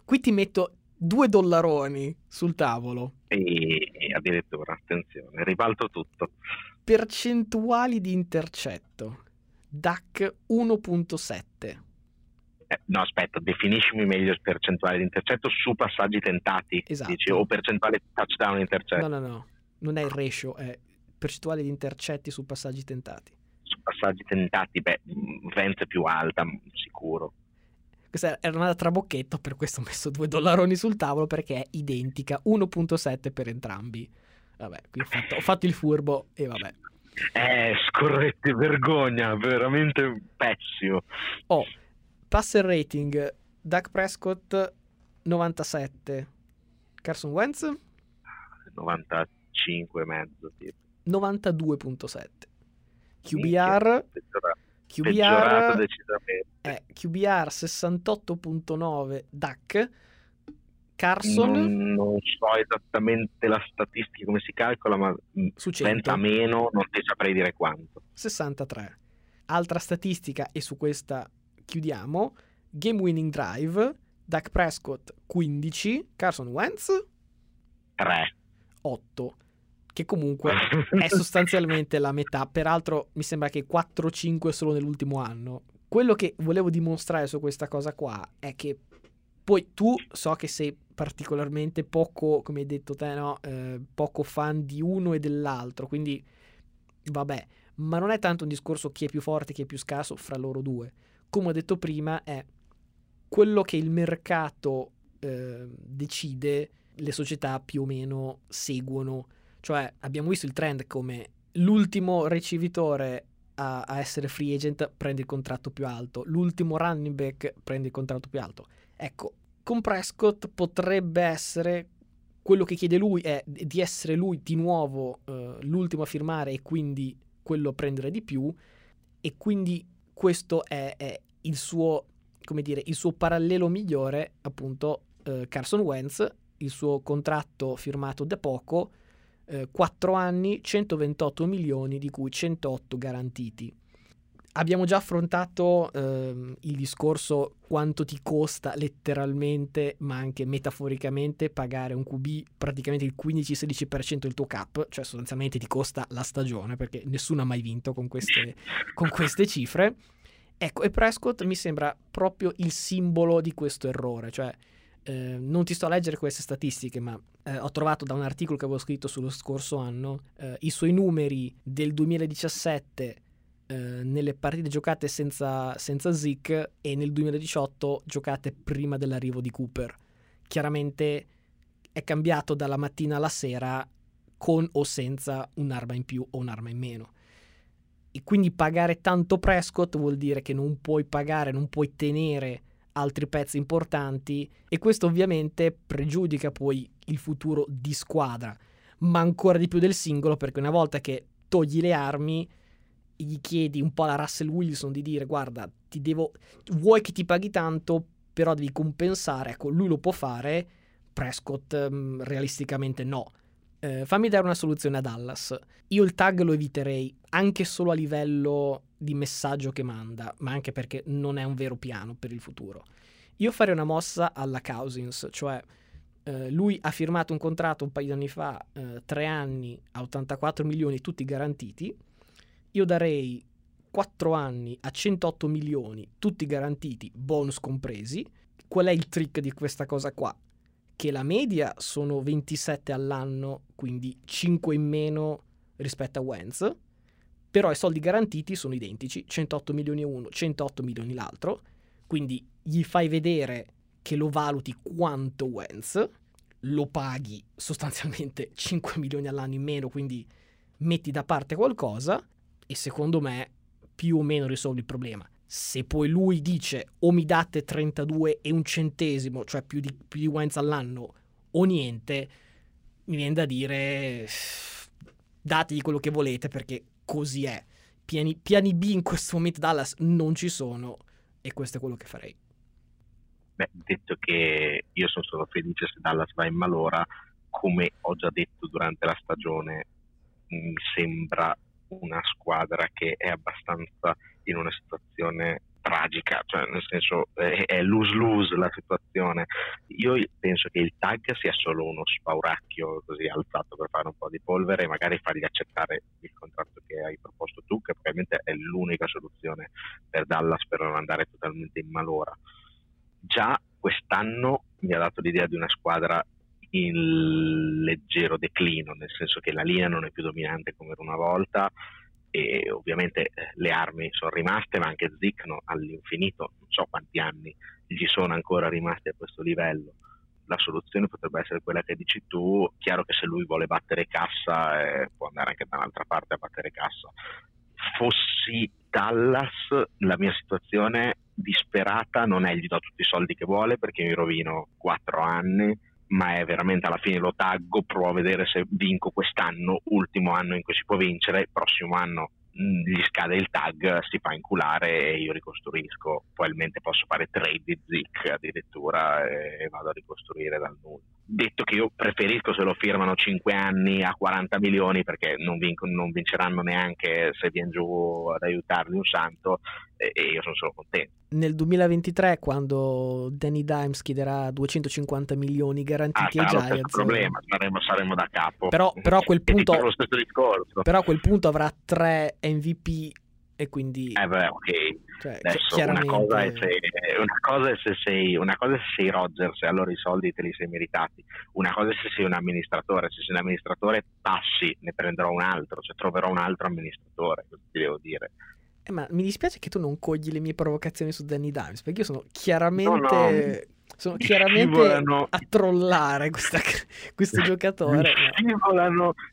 Qui ti metto $2 sul tavolo. E addirittura, attenzione, ribalto tutto. Percentuali di intercetto, Dak 1.7. No, aspetta, definiscimi meglio il percentuale di intercetto su passaggi tentati. Esatto. Dici, o percentuale touchdown intercetto. No, non è il ratio, è percentuale di intercetti su passaggi tentati. Su passaggi tentati, Wentz è più alta, sicuro. Questa era una trabocchetto, per questo ho messo $2 sul tavolo, perché è identica, 1.7 per entrambi. Vabbè, qui ho fatto il furbo e vabbè. Scorrette, vergogna, veramente pessimo. Passer rating, Dak Prescott 97, Carson Wentz 95,5, tipo 92.7. QBR peggiorato decisamente. QBR 68.9 Dak. Carson non so esattamente la statistica come si calcola, ma su 100 meno non ti saprei dire quanto. 63. Altra statistica e su questa chiudiamo, game winning drive, Dak Prescott 15, Carson Wentz 3 8. Che comunque è sostanzialmente la metà, peraltro mi sembra che 4-5 solo nell'ultimo anno. Quello che volevo dimostrare su questa cosa qua è che poi tu, so che sei particolarmente poco, come hai detto te, no? Poco fan di uno e dell'altro, quindi vabbè, ma non è tanto un discorso chi è più forte, chi è più scarso fra loro due. Come ho detto prima, è quello che il mercato decide, le società più o meno seguono. Cioè abbiamo visto il trend come l'ultimo ricevitore a essere free agent prende il contratto più alto, l'ultimo running back prende il contratto più alto. Ecco, con Prescott potrebbe essere quello che chiede lui, è di essere lui di nuovo l'ultimo a firmare e quindi quello a prendere di più, e quindi questo è il suo, come dire, il suo parallelo migliore, appunto, Carson Wentz, il suo contratto firmato da poco, 4 anni, 128 milioni, di cui 108 garantiti. Abbiamo già affrontato il discorso quanto ti costa letteralmente, ma anche metaforicamente, pagare un QB praticamente il 15-16% del tuo cap, cioè sostanzialmente ti costa la stagione, perché nessuno ha mai vinto con queste cifre. Ecco, e Prescott mi sembra proprio il simbolo di questo errore, cioè non ti sto a leggere queste statistiche, ma ho trovato da un articolo che avevo scritto sullo scorso anno i suoi numeri del 2017 nelle partite giocate senza Zeke e nel 2018 giocate prima dell'arrivo di Cooper. Chiaramente è cambiato dalla mattina alla sera con o senza un'arma in più o un'arma in meno. E quindi pagare tanto Prescott vuol dire che non puoi pagare, non puoi tenere altri pezzi importanti, e questo ovviamente pregiudica poi il futuro di squadra, ma ancora di più del singolo, perché una volta che togli le armi gli chiedi un po' alla Russell Wilson di dire: guarda, vuoi che ti paghi tanto, però devi compensare. Ecco, lui lo può fare, Prescott realisticamente no. Fammi dare una soluzione a Dallas. Io il tag lo eviterei anche solo a livello di messaggio che manda, ma anche perché non è un vero piano per il futuro. Io farei una mossa alla Cousins, cioè lui ha firmato un contratto un paio di anni fa, 3 anni a 84 milioni tutti garantiti. Io darei 4 anni a 108 milioni tutti garantiti, bonus compresi. Qual è il trick di questa cosa qua? Che la media sono 27 all'anno, quindi 5 in meno rispetto a Wentz, però i soldi garantiti sono identici, 108 milioni uno, 108 milioni l'altro, quindi gli fai vedere che lo valuti quanto Wentz, lo paghi sostanzialmente 5 milioni all'anno in meno, quindi metti da parte qualcosa e secondo me più o meno risolvi il problema. Se poi lui dice o mi date 32 e un centesimo, cioè più di Wentz all'anno, o niente, mi viene da dire dategli quello che volete, perché così è. Piani B in questo momento Dallas non ci sono, e questo è quello che farei. Beh, detto che io sono solo felice se Dallas va in malora, come ho già detto durante la stagione, mi sembra una squadra che è abbastanza in una situazione tragica, cioè nel senso è lose-lose la situazione. Io penso che il tag sia solo uno spauracchio così alzato per fare un po' di polvere e magari fargli accettare il contratto che hai proposto tu, che probabilmente è l'unica soluzione per Dallas per non andare totalmente in malora. Già quest'anno mi ha dato l'idea di una squadra in leggero declino, nel senso che la linea non è più dominante come era una volta, e ovviamente le armi sono rimaste, ma anche Zeke all'infinito, non so quanti anni gli sono ancora rimasti a questo livello. La soluzione potrebbe essere quella che dici tu. Chiaro che se lui vuole battere cassa può andare anche da un'altra parte a battere cassa. Fossi Dallas, la mia situazione disperata non è gli do tutti i soldi che vuole perché mi rovino 4 anni, ma è veramente alla fine lo taggo, provo a vedere se vinco quest'anno, ultimo anno in cui si può vincere, il prossimo anno gli scade il tag, si fa inculare e io ricostruisco. Probabilmente posso fare trade di Zeke addirittura e vado a ricostruire dal nulla. Detto che io preferisco se lo firmano 5 anni a 40 milioni perché non vinceranno neanche se viene giù ad aiutarli un santo, e io sono solo contento. Nel 2023, quando Danny Dimes chiederà 250 milioni garantiti ai Giants, problema, saremo da capo. Però a quel punto lo stesso discorso. Però a quel punto avrà 3 MVP e quindi okay. Cioè, adesso chiaramente una cosa è se sei Rodgers, allora i soldi te li sei meritati. Una cosa è se sei un amministratore, se sei un amministratore passi, ne prenderò un altro, cioè troverò un altro amministratore, ti devo dire. Ma mi dispiace che tu non cogli le mie provocazioni su Danny Dimes, perché io sono chiaramente sono chiaramente a trollare questo giocatore.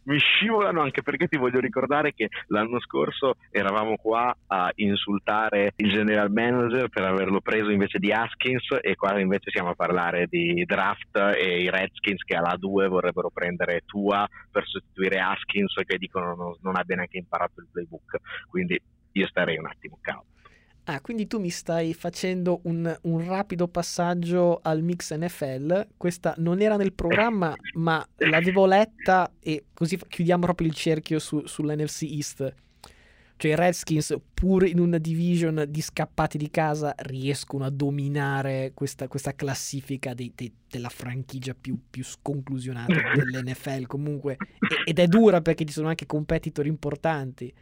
Mi scivolano anche perché ti voglio ricordare che l'anno scorso eravamo qua a insultare il general manager per averlo preso invece di Haskins, e qua invece siamo a parlare di draft e i Redskins che alla 2 vorrebbero prendere Tua per sostituire Haskins, che dicono non abbia neanche imparato il playbook, quindi io starei un attimo calmo. Ah, quindi tu mi stai facendo un rapido passaggio al mix NFL. Questa non era nel programma, ma l'avevo letta, e così chiudiamo proprio il cerchio sull'NFC East. Cioè i Redskins, pur in una division di scappati di casa, riescono a dominare questa classifica della franchigia più sconclusionata dell'NFL comunque, ed è dura perché ci sono anche competitor importanti.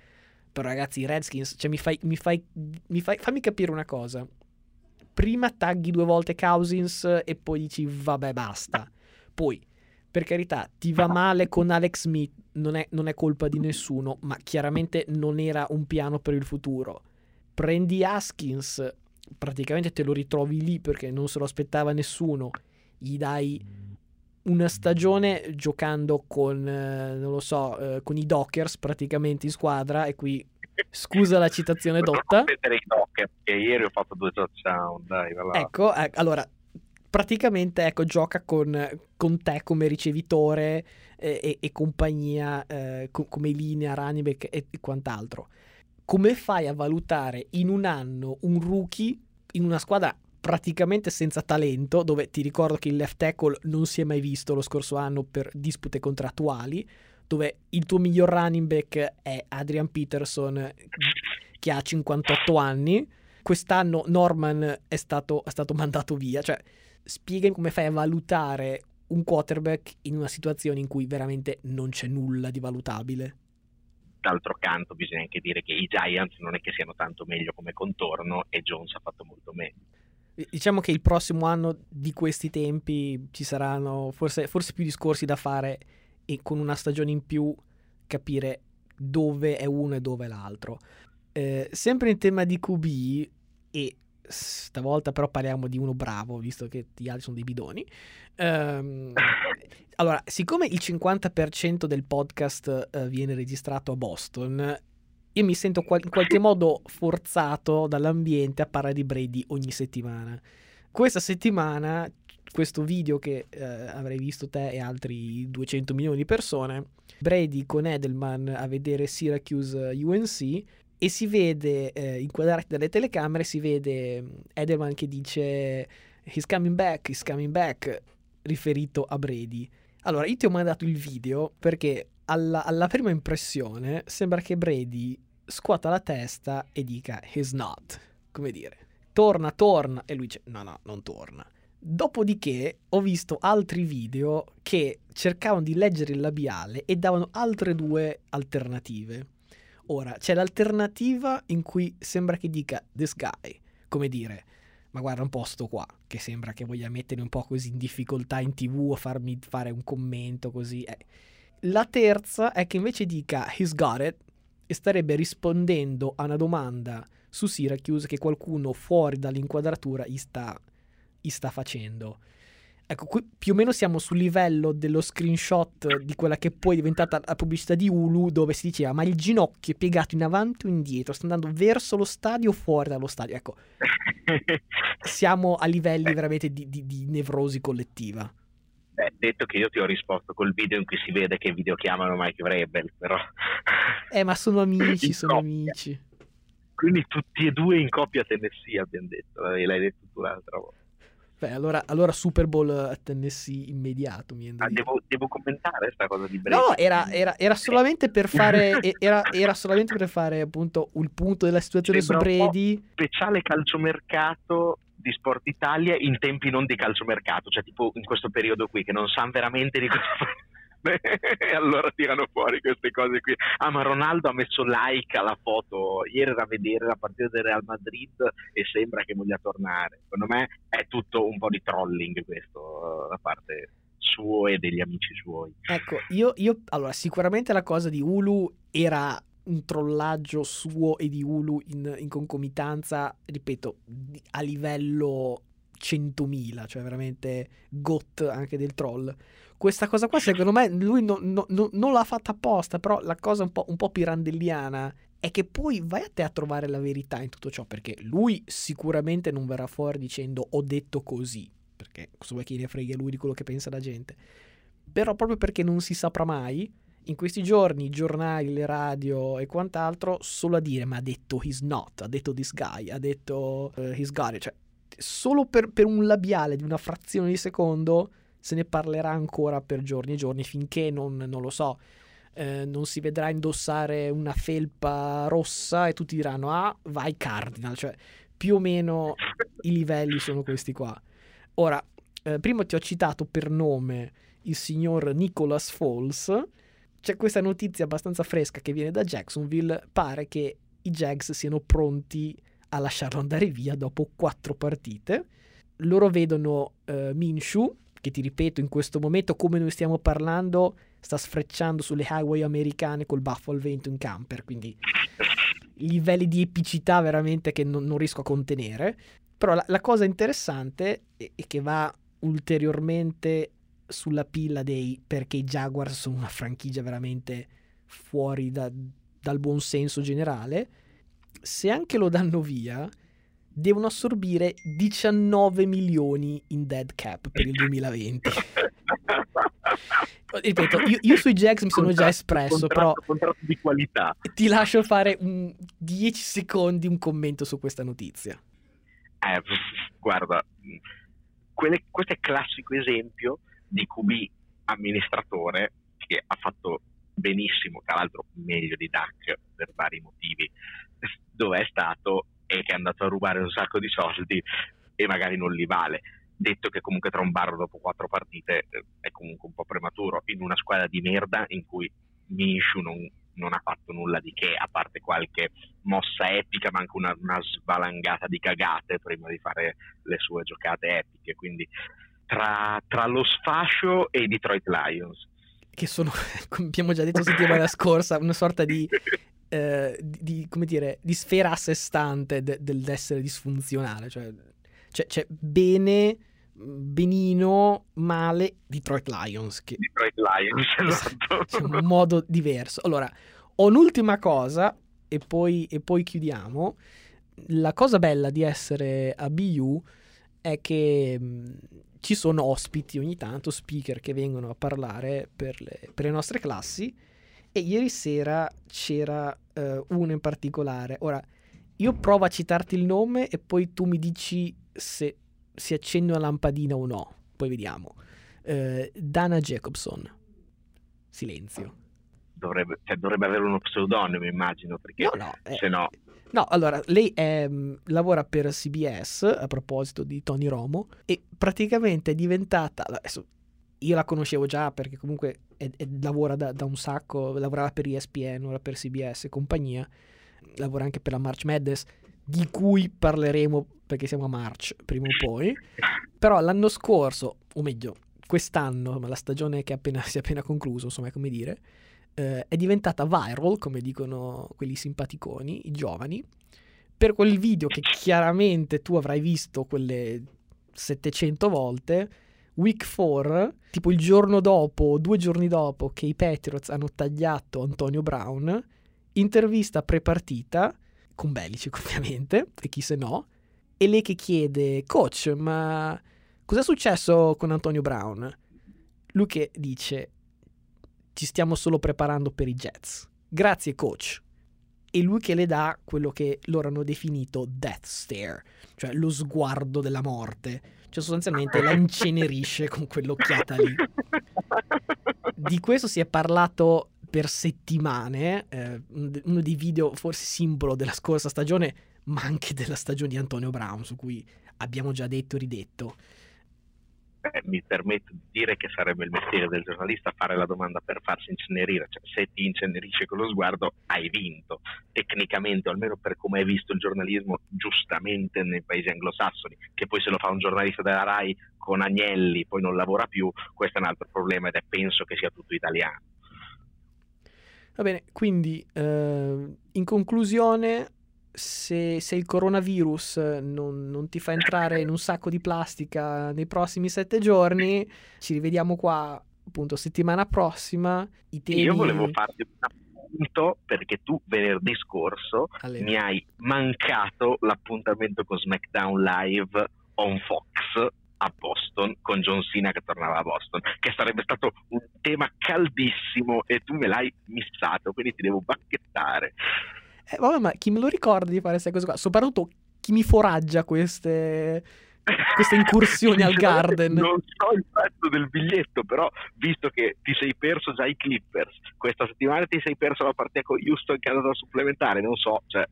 Però ragazzi, i Redskins, cioè fammi capire una cosa. Prima tagghi 2 volte Cousins e poi dici vabbè basta. Poi, per carità, ti va male con Alex Smith, non è colpa di nessuno, ma chiaramente non era un piano per il futuro. Prendi Haskins, praticamente te lo ritrovi lì perché non se lo aspettava nessuno. Gli dai una stagione giocando con, non lo so, con i Dockers praticamente in squadra, e qui scusa la citazione dotta. Che ieri ho fatto 2 touchdown, dai, va là. Ecco, allora praticamente ecco, gioca con te come ricevitore e compagnia, come linea, running back e quant'altro. Come fai a valutare in un anno un rookie in una squadra praticamente senza talento, dove ti ricordo che il left tackle non si è mai visto lo scorso anno per dispute contrattuali, dove il tuo miglior running back è Adrian Peterson che ha 58 anni, quest'anno Norman è stato mandato via. Cioè, spiegami come fai a valutare un quarterback in una situazione in cui veramente non c'è nulla di valutabile. D'altro canto bisogna anche dire che i Giants non è che siano tanto meglio come contorno, e Jones ha fatto molto meglio. Diciamo che il prossimo anno di questi tempi ci saranno forse più discorsi da fare, e con una stagione in più capire dove è uno e dove è l'altro. Sempre in tema di QB, e stavolta però parliamo di uno bravo, visto che gli altri sono dei bidoni. Allora, siccome il 50% del podcast viene registrato a Boston, io mi sento in qualche modo forzato dall'ambiente a parlare di Brady ogni settimana. Questa settimana, questo video che avrei visto te e altri 200 milioni di persone, Brady con Edelman a vedere Syracuse UNC, e si vede, inquadrati dalle telecamere, si vede Edelman che dice he's coming back, riferito a Brady. Allora, io ti ho mandato il video perché alla prima impressione sembra che Brady scuota la testa e dica he's not, come dire torna, e lui dice no, non torna. Dopodiché ho visto altri video che cercavano di leggere il labiale e davano altre 2 alternative. Ora c'è l'alternativa in cui sembra che dica this guy, come dire ma guarda un po' sto qua, che sembra che voglia mettere un po' così in difficoltà in TV a farmi fare un commento così. La terza è che invece dica he's got it, e starebbe rispondendo a una domanda su Syracuse che qualcuno fuori dall'inquadratura gli sta facendo. Ecco, qui più o meno siamo sul livello dello screenshot di quella che poi è diventata la pubblicità di Hulu, dove si diceva ma il ginocchio è piegato in avanti o indietro, sta andando verso lo stadio o fuori dallo stadio. Ecco, siamo a livelli veramente di nevrosi collettiva. Beh, detto che io ti ho risposto col video in cui si vede che videochiamano Mike Vrabel, però... ma sono amici, amici. Quindi tutti e 2 in coppia a Tennessee, abbiamo detto, e l'hai detto tu l'altra volta. Beh, allora Super Bowl a Tennessee immediato, mi devo commentare questa cosa di Brady? No, era solamente per fare era solamente per fare appunto il punto della situazione su Brady. Speciale calciomercato di Sport Italia in tempi non di calciomercato, cioè tipo in questo periodo qui che non sanno veramente di cosa fare e allora tirano fuori queste cose qui. Ma Ronaldo ha messo like alla foto ieri, era a vedere la partita del Real Madrid e sembra che voglia tornare. Secondo me è tutto un po' di trolling questo da parte suo e degli amici suoi. Ecco, io allora sicuramente la cosa di Hulu era un trollaggio suo e di Hulu in concomitanza, ripeto, a livello 100.000, cioè veramente GOAT anche del troll. Questa cosa qua secondo me lui non l'ha fatta apposta, però la cosa un po' pirandelliana è che poi vai a te a trovare la verità in tutto ciò, perché lui sicuramente non verrà fuori dicendo "ho detto così", perché cosa vuoi che ne frega lui di quello che pensa la gente. Però proprio perché non si saprà mai, in questi giorni i giornali, le radio e quant'altro solo a dire "ma ha detto he's not, ha detto this guy, ha detto he's got it", cioè solo per un labiale di una frazione di secondo se ne parlerà ancora per giorni e giorni, finché non lo so, non si vedrà indossare una felpa rossa e tutti diranno "ah, vai Cardinal", cioè più o meno i livelli sono questi qua. Ora, prima ti ho citato per nome il signor Nicholas Foles. C'è questa notizia abbastanza fresca che viene da Jacksonville, pare che i Jags siano pronti a lasciarlo andare via dopo 4 partite. Loro vedono Minshew, che ti ripeto in questo momento come noi stiamo parlando sta sfrecciando sulle highway americane col baffo al vento in camper, quindi livelli di epicità veramente che non riesco a contenere. Però la cosa interessante è che va ulteriormente sulla pilla dei perché i Jaguars sono una franchigia veramente fuori dal buon senso generale. Se anche lo danno via, devono assorbire 19 milioni in dead cap per il 2020. Ripeto, io sui Jags mi sono già espresso, però di qualità. Ti lascio fare 10 secondi un commento su questa notizia. Guarda, questo è classico esempio di QB amministratore che ha fatto benissimo, tra l'altro meglio di Dak per vari motivi, dove è stato e che è andato a rubare un sacco di soldi e magari non li vale. Detto che comunque trombarlo dopo 4 partite è comunque un po' prematuro in una squadra di merda in cui Minshew non ha fatto nulla di che, a parte qualche mossa epica, ma anche una svalangata di cagate prima di fare le sue giocate epiche. Quindi tra lo sfascio e i Detroit Lions, che sono, come abbiamo già detto settimana scorsa, una sorta di sfera a sé stante dell'essere disfunzionale, cioè c'è bene, benino, male, Detroit Lions, esatto. C'è un modo diverso. Allora, ho un'ultima cosa e poi chiudiamo. La cosa bella di essere a BU è che ci sono ospiti ogni tanto, speaker che vengono a parlare per le nostre classi, e ieri sera c'era uno in particolare. Ora, io provo a citarti il nome e poi tu mi dici se si accende una lampadina o no, poi vediamo. Dana Jacobson. Silenzio. Dovrebbe avere uno pseudonimo, immagino, perché no. No, allora, lei lavora per CBS, a proposito di Tony Romo, e praticamente è diventata... Adesso, io la conoscevo già perché comunque lavora da un sacco, lavorava per ESPN, ora per CBS e compagnia, lavora anche per la March Madness, di cui parleremo perché siamo a March prima o poi. Però l'anno scorso, o meglio quest'anno, ma la stagione che si è appena conclusa, insomma, è come dire, è diventata viral, come dicono quelli simpaticoni, i giovani, per quel video che chiaramente tu avrai visto quelle 700 volte, Week 4, tipo il giorno dopo, 2 giorni dopo che i Patriots hanno tagliato Antonio Brown, intervista prepartita con Belichick ovviamente, e chi se no, e lei che chiede "coach, ma cos'è successo con Antonio Brown?" Lui che dice "ci stiamo solo preparando per i Jets, grazie coach", e lui che le dà quello che loro hanno definito death stare, cioè lo sguardo della morte, cioè sostanzialmente la incenerisce con quell'occhiata lì. Di questo si è parlato per settimane, uno dei video forse simbolo della scorsa stagione, ma anche della stagione di Antonio Brown, su cui abbiamo già detto e ridetto. Mi permetto di dire che sarebbe il mestiere del giornalista fare la domanda per farsi incenerire, cioè se ti incenerisce con lo sguardo hai vinto tecnicamente, o almeno per come è visto il giornalismo giustamente nei paesi anglosassoni, che poi se lo fa un giornalista della Rai con Agnelli poi non lavora più, questo è un altro problema ed è, penso che sia tutto italiano. Va bene, quindi in conclusione se il coronavirus non ti fa entrare in un sacco di plastica nei prossimi 7 giorni, ci rivediamo qua appunto settimana prossima. Io volevo farti un appunto, perché tu venerdì scorso mi hai mancato l'appuntamento con SmackDown Live on Fox a Boston, con John Cena che tornava a Boston, che sarebbe stato un tema caldissimo, e tu me l'hai missato, quindi ti devo bacchettare. Vabbè, ma chi me lo ricorda di fare queste cose qua? Soprattutto chi mi foraggia queste incursioni al Garden? Non so il prezzo del biglietto, però visto che ti sei perso già i Clippers, questa settimana ti sei perso la partita con Houston che è andata a supplementare, non so, cioè,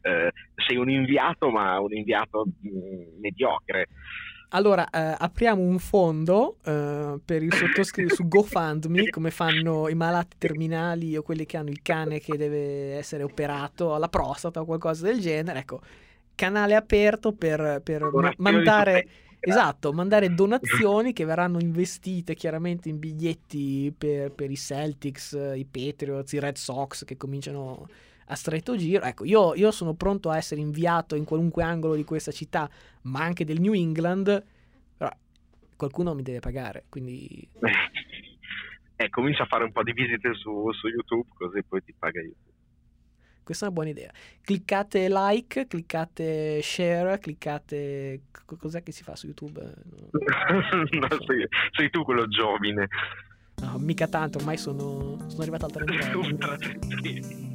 sei un inviato, ma un inviato mediocre. Allora, apriamo un fondo per il sottoscritto su GoFundMe, come fanno i malati terminali o quelli che hanno il cane che deve essere operato alla prostata o qualcosa del genere. Ecco, canale aperto per mandare, esatto, mandare donazioni che verranno investite chiaramente in biglietti per i Celtics, i Patriots, i Red Sox che cominciano a stretto giro. Ecco, io sono pronto a essere inviato in qualunque angolo di questa città, ma anche del New England, però qualcuno mi deve pagare, quindi comincia a fare un po' di visite su YouTube, così poi ti paga YouTube. Questa è una buona idea. Cliccate like, cliccate share, cliccate... Cos'è che si fa su YouTube? No, sei tu quello giovine. No, mica tanto, ormai sono arrivato al 30.